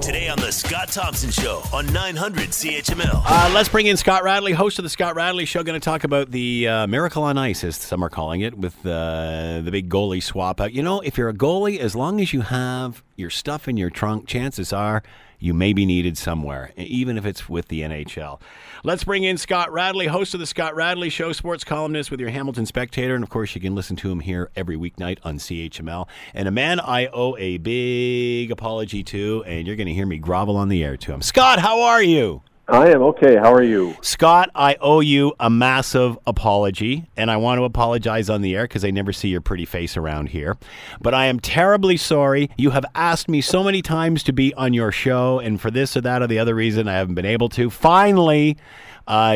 Today on The Scott Thompson Show on 900 CHML. Let's bring in Scott Radley, host of The Scott Radley Show. Going to talk about the Miracle on Ice, as some are calling it, with the big goalie swap out. You know, if you're a goalie, as long as you have your stuff in your trunk, chances are you may be needed somewhere, even if it's with the NHL. Let's bring in Scott Radley, host of The Scott Radley Show, sports columnist with your Hamilton Spectator. And, of course, you can listen to him here every weeknight on CHML. And a man I owe a big apology to, and you're going to hear me grovel on the air to him. Scott, how are you? I am okay. How are you? Scott, I owe you a massive apology, and I want to apologize on the air because I never see your pretty face around here. But I am terribly sorry. You have asked me so many times to be on your show, and for this or that or the other reason, I haven't been able to. Finally,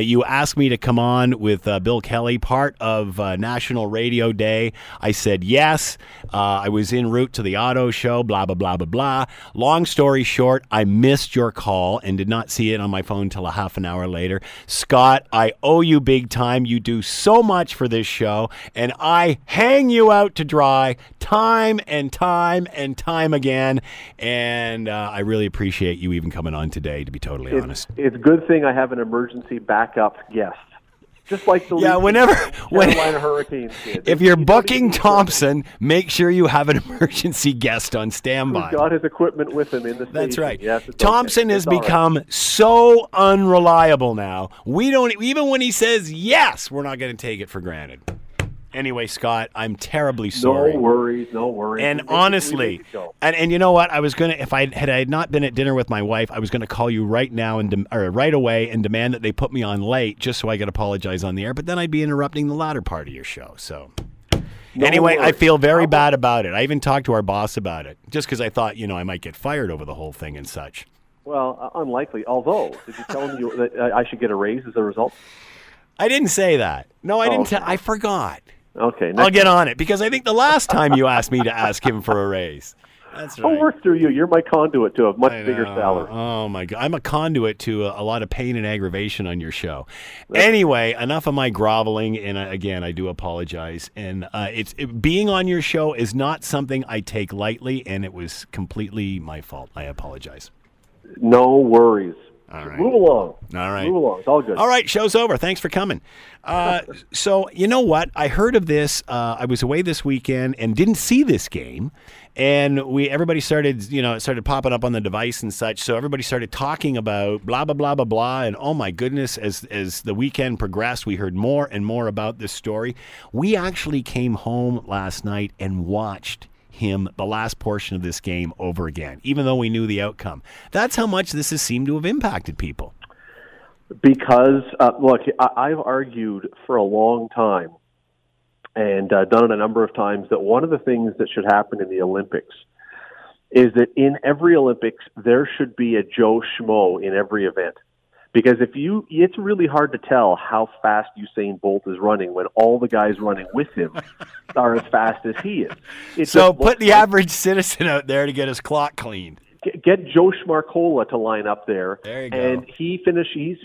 you asked me to come on with Bill Kelly, part of National Radio Day. I said yes. I was en route to the auto show, blah, blah, blah, blah, blah. Long story short, I missed your call and did not see it on my phone until a half an hour later. Scott, I owe you big time. You do so much for this show, and I hang you out to dry time and time and time again, and I really appreciate you even coming on today, to be totally honest. It's a good thing I have an emergency backup guest, just like the Leafs, Carolina Hurricanes did. If you're booking Thompson, make sure you have an emergency guest on standby. He's got his equipment with him in the stadium. That's right. Yes, Thompson has become so unreliable now. We don't, even when he says yes, we're not going to take it for granted. Anyway, Scott, I'm terribly sorry. No worries, no worries. And honestly, and you know what? I was gonna, if I had not been at dinner with my wife, I was gonna call you right now and right away and demand that they put me on late just so I could apologize on the air. But then I'd be interrupting the latter part of your show. So anyway, I feel very bad about it. I even talked to our boss about it, just because I thought, you know, I might get fired over the whole thing and such. Well, unlikely. Although, did you tell him that I should get a raise as a result? I didn't say that. No, I didn't. I forgot. Okay, I'll get on it, because I think the last time you asked me to ask him for a raise. That's right. I'll work through you. You're my conduit to a much bigger salary. Oh, my God. I'm a conduit to a lot of pain and aggravation on your show. Right. Anyway, enough of my groveling, and again, I do apologize. And being on your show is not something I take lightly, and it was completely my fault. I apologize. No worries. All right. Move along. All right. Move along. It's all good. All right. Show's over. Thanks for coming. So, you know what? I heard of this. I was away this weekend and didn't see this game. And everybody started, you know, it started popping up on the device and such. So everybody started talking about blah, blah, blah, blah, blah. And oh my goodness, as the weekend progressed, we heard more and more about this story. We actually came home last night and watched him the last portion of this game over again, even though we knew the outcome. That's how much this has seemed to have impacted people. Because, look, I've argued for a long time and done it a number of times that one of the things that should happen in the Olympics is that in every Olympics, there should be a Joe Schmo in every event. Because it's really hard to tell how fast Usain Bolt is running when all the guys running with him are as fast as he is. So put the average citizen out there to get his clock cleaned. Get Joe Schmarcola to line up there. There you go. And he's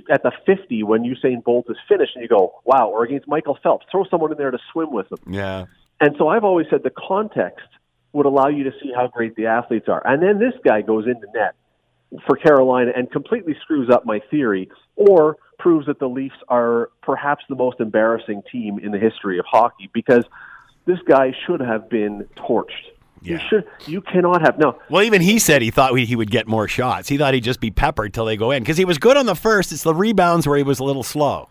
at the 50 when Usain Bolt is finished, and you go, wow, or against Michael Phelps, throw someone in there to swim with him. Yeah. And so I've always said the context would allow you to see how great the athletes are. And then this guy goes into net for Carolina and completely screws up my theory, or proves that the Leafs are perhaps the most embarrassing team in the history of hockey, because this guy should have been torched. Yeah. You cannot have. No. Well, even he said he thought he would get more shots. He thought he'd just be peppered till they go in, because he was good on the first. It's the rebounds where he was a little slow.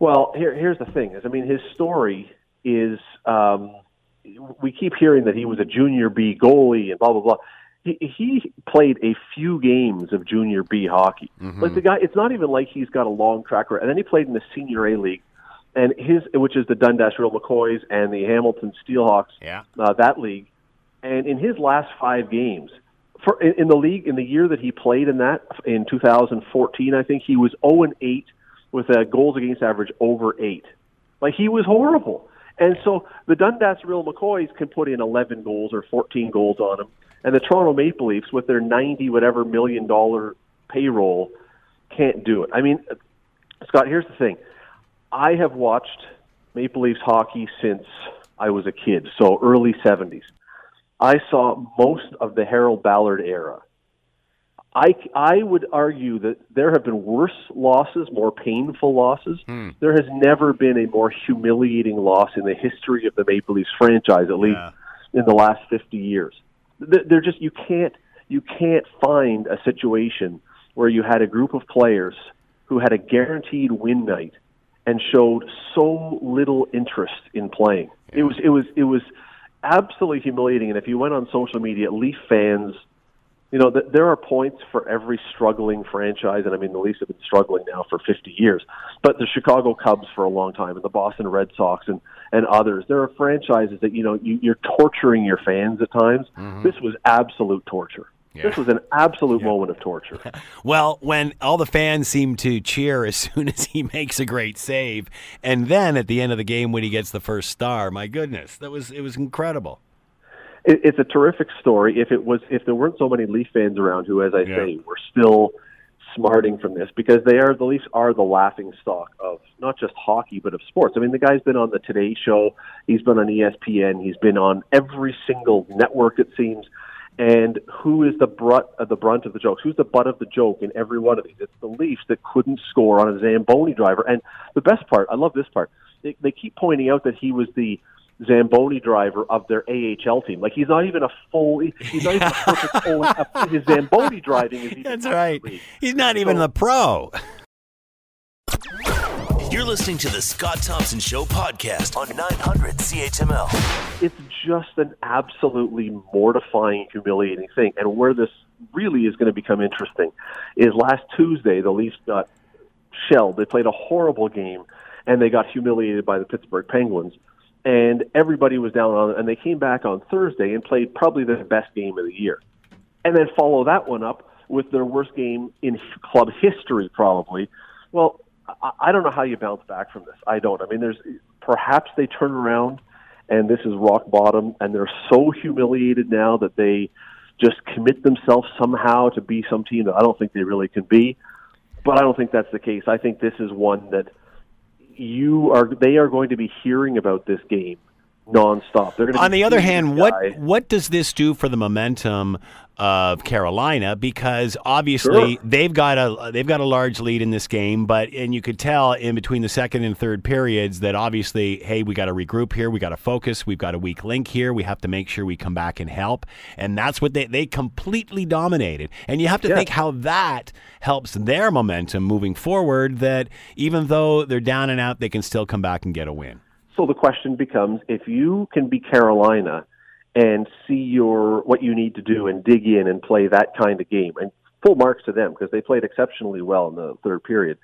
Well, here's the thing is, I mean, his story is we keep hearing that he was a junior B goalie and blah, blah, blah. He played a few games of junior B hockey. Mm-hmm. Like the guy, it's not even like he's got a long track record. And then he played in the senior A league, and which is the Dundas Real McCoys and the Hamilton Steelhawks, that league. And in his last 5 games in the league, in the year that he played in that, in 2014, I think he was 0-8 with a goals against average over 8. Like, he was horrible. And so the Dundas Real McCoys can put in 11 goals or 14 goals on him. And the Toronto Maple Leafs, with their $90-whatever million payroll, can't do it. I mean, Scott, here's the thing. I have watched Maple Leafs hockey since I was a kid, so early 70s. I saw most of the Harold Ballard era. I would argue that there have been worse losses, more painful losses. There has never been a more humiliating loss in the history of the Maple Leafs franchise, at least in the last 50 years. They're just, you can't find a situation where you had a group of players who had a guaranteed win night and showed so little interest in playing. Yeah. It was absolutely humiliating. And if you went on social media, Leaf fans, you know, there are points for every struggling franchise, and I mean, the Leafs have been struggling now for 50 years, but the Chicago Cubs for a long time, and the Boston Red Sox, and others. There are franchises that, you know, you're torturing your fans at times. Mm-hmm. This was absolute torture. Yeah. This was an absolute moment of torture. Well, when all the fans seem to cheer as soon as he makes a great save, and then at the end of the game when he gets the first star, my goodness, it was incredible. It's a terrific story. If there weren't so many Leaf fans around who, as I say, were still smarting from this, because the Leafs are the laughing stock of not just hockey but of sports. I mean, the guy's been on the Today Show, he's been on ESPN, he's been on every single network, it seems. And who is the brunt of the jokes? Who's the butt of the joke in every one of these? It's the Leafs that couldn't score on a Zamboni driver. And the best part, I love this part. They keep pointing out that he was the Zamboni driver of their AHL team. Like, he's not even a perfect his Zamboni driving is even. That's right. He's not even a pro. You're listening to the Scott Thompson Show podcast on 900 CHML. It's just an absolutely mortifying, humiliating thing. And where this really is going to become interesting is last Tuesday, the Leafs got shelled. They played a horrible game, and they got humiliated by the Pittsburgh Penguins. And everybody was down on it, and they came back on Thursday and played probably their best game of the year. And then follow that one up with their worst game in club history, probably. Well, I don't know how you bounce back from this. I don't. I mean, perhaps they turn around, and this is rock bottom, and they're so humiliated now that they just commit themselves somehow to be some team that I don't think they really can be. But I don't think that's the case. I think this is one that they are going to be hearing about this game nonstop. On the other hand, what does this do for the momentum of Carolina? Because obviously they've got a large lead in this game, and you could tell in between the second and third periods that obviously, hey, we got to regroup here, we got to focus, we've got a weak link here, we have to make sure we come back and help, and that's what they completely dominated. And you have to think how that helps their momentum moving forward. That even though they're down and out, they can still come back and get a win. So the question becomes, if you can be Carolina and see what you need to do and dig in and play that kind of game, and full marks to them because they played exceptionally well in the third period,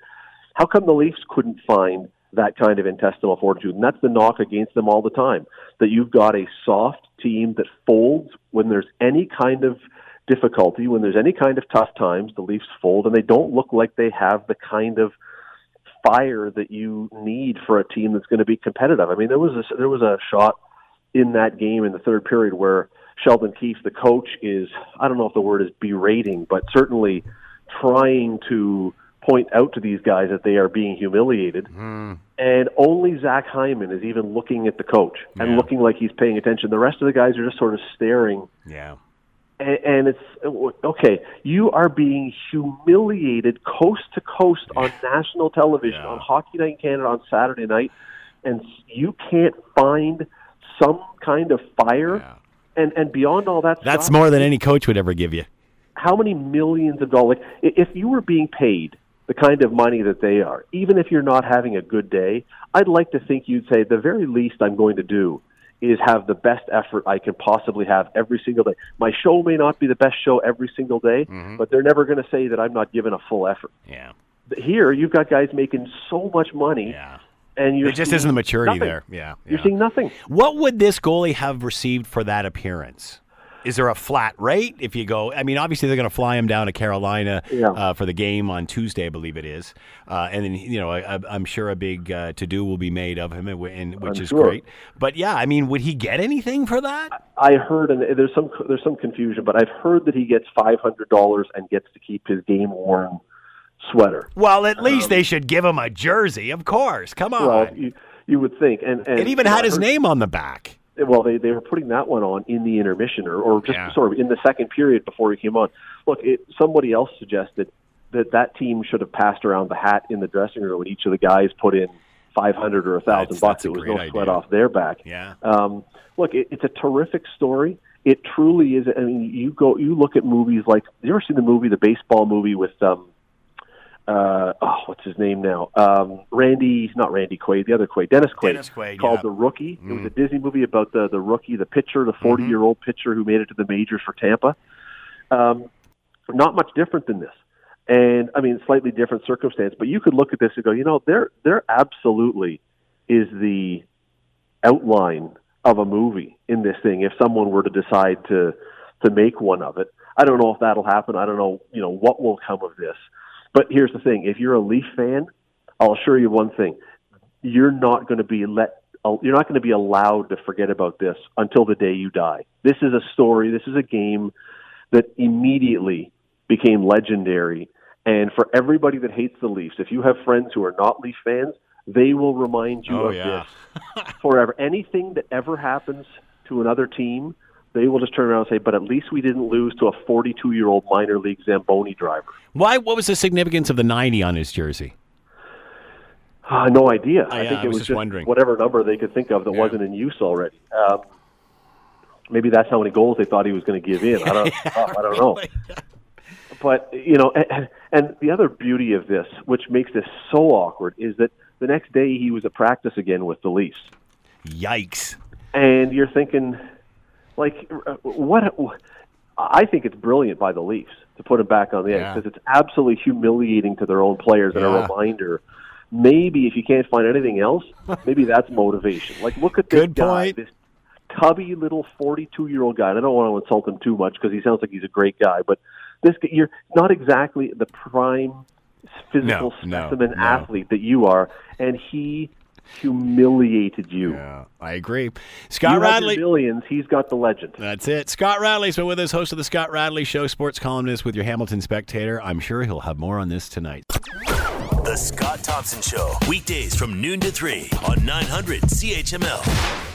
how come the Leafs couldn't find that kind of intestinal fortitude? And that's the knock against them all the time, that you've got a soft team that folds when there's any kind of difficulty, when there's any kind of tough times, the Leafs fold, and they don't look like they have the kind of fire that you need for a team that's going to be competitive. I mean, there was a shot in that game in the third period where Sheldon Keefe, the coach, is, I don't know if the word is berating, but certainly trying to point out to these guys that they are being humiliated. And only Zach Hyman is even looking at the coach and looking like he's paying attention. The rest of the guys are just sort of staring. Yeah. And it's, okay, you are being humiliated coast to coast on national television, on Hockey Night in Canada on Saturday night, and you can't find some kind of fire. Yeah. And beyond all that, that's more than any coach would ever give you. How many millions of dollars? If you were being paid the kind of money that they are, even if you're not having a good day, I'd like to think you'd say, the very least I'm going to do is have the best effort I can possibly have every single day. My show may not be the best show every single day, but they're never going to say that I'm not giving a full effort. Yeah. Here, you've got guys making so much money, and there just isn't the maturity there. Yeah, you're seeing nothing. What would this goalie have received for that appearance? Is there a flat rate if you go? I mean, obviously they're going to fly him down to Carolina for the game on Tuesday, I believe it is, and then I'm sure a big to-do will be made of him, which is great. But I mean, would he get anything for that? I heard, and there's some confusion, but I've heard that he gets $500 and gets to keep his game worn sweater. Well, at least they should give him a jersey, of course. Come on, you would think, and it even had his name on the back. well, they were putting that one on in the intermission or just sort of in the second period before he came on. Look, somebody else suggested that team should have passed around the hat in the dressing room, and each of the guys put in $500 or $1,000. It was no sweat off their back. Yeah. Look, it's a terrific story. It truly is. I mean, you look at movies like, you ever seen the baseball movie with what's his name now? Dennis Quaid. Dennis Quaid, called The Rookie. It was a Disney movie about the rookie, the pitcher, the 40-year-old pitcher who made it to the majors for Tampa. Not much different than this. And, I mean, slightly different circumstance, but you could look at this and go, you know, there absolutely is the outline of a movie in this thing if someone were to decide to make one of it. I don't know if that'll happen. I don't know, you know, what will come of this. But here's the thing. If you're a Leaf fan, I'll assure you one thing. You're not going to be allowed to forget about this until the day you die. This is a story. This is a game that immediately became legendary. And for everybody that hates the Leafs, if you have friends who are not Leaf fans, they will remind you of this forever. Anything that ever happens to another team, they will just turn around and say, but at least we didn't lose to a 42-year-old minor league Zamboni driver. Why? What was the significance of the 90 on his jersey? No idea. I think it was just wondering. Whatever number they could think of that wasn't in use already. Maybe that's how many goals they thought he was going to give in. I don't know. But, you know, and the other beauty of this, which makes this so awkward, is that the next day he was at practice again with the Leafs. Yikes. And you're thinking, like, what? I think it's brilliant by the Leafs to put him back on the ice because it's absolutely humiliating to their own players and a reminder. Maybe if you can't find anything else, maybe that's motivation. Like, look at this guy, this tubby little 42-year-old guy. And I don't want to insult him too much because he sounds like he's a great guy, but this you're not exactly the prime physical specimen athlete that you are, and he humiliated you. Yeah, I agree. Scott Radley. Millions, he's got the legend. That's it. Scott Radley's been with us, host of The Scott Radley Show, sports columnist with your Hamilton Spectator. I'm sure he'll have more on this tonight. The Scott Thompson Show, weekdays from noon to 3 on 900 CHML.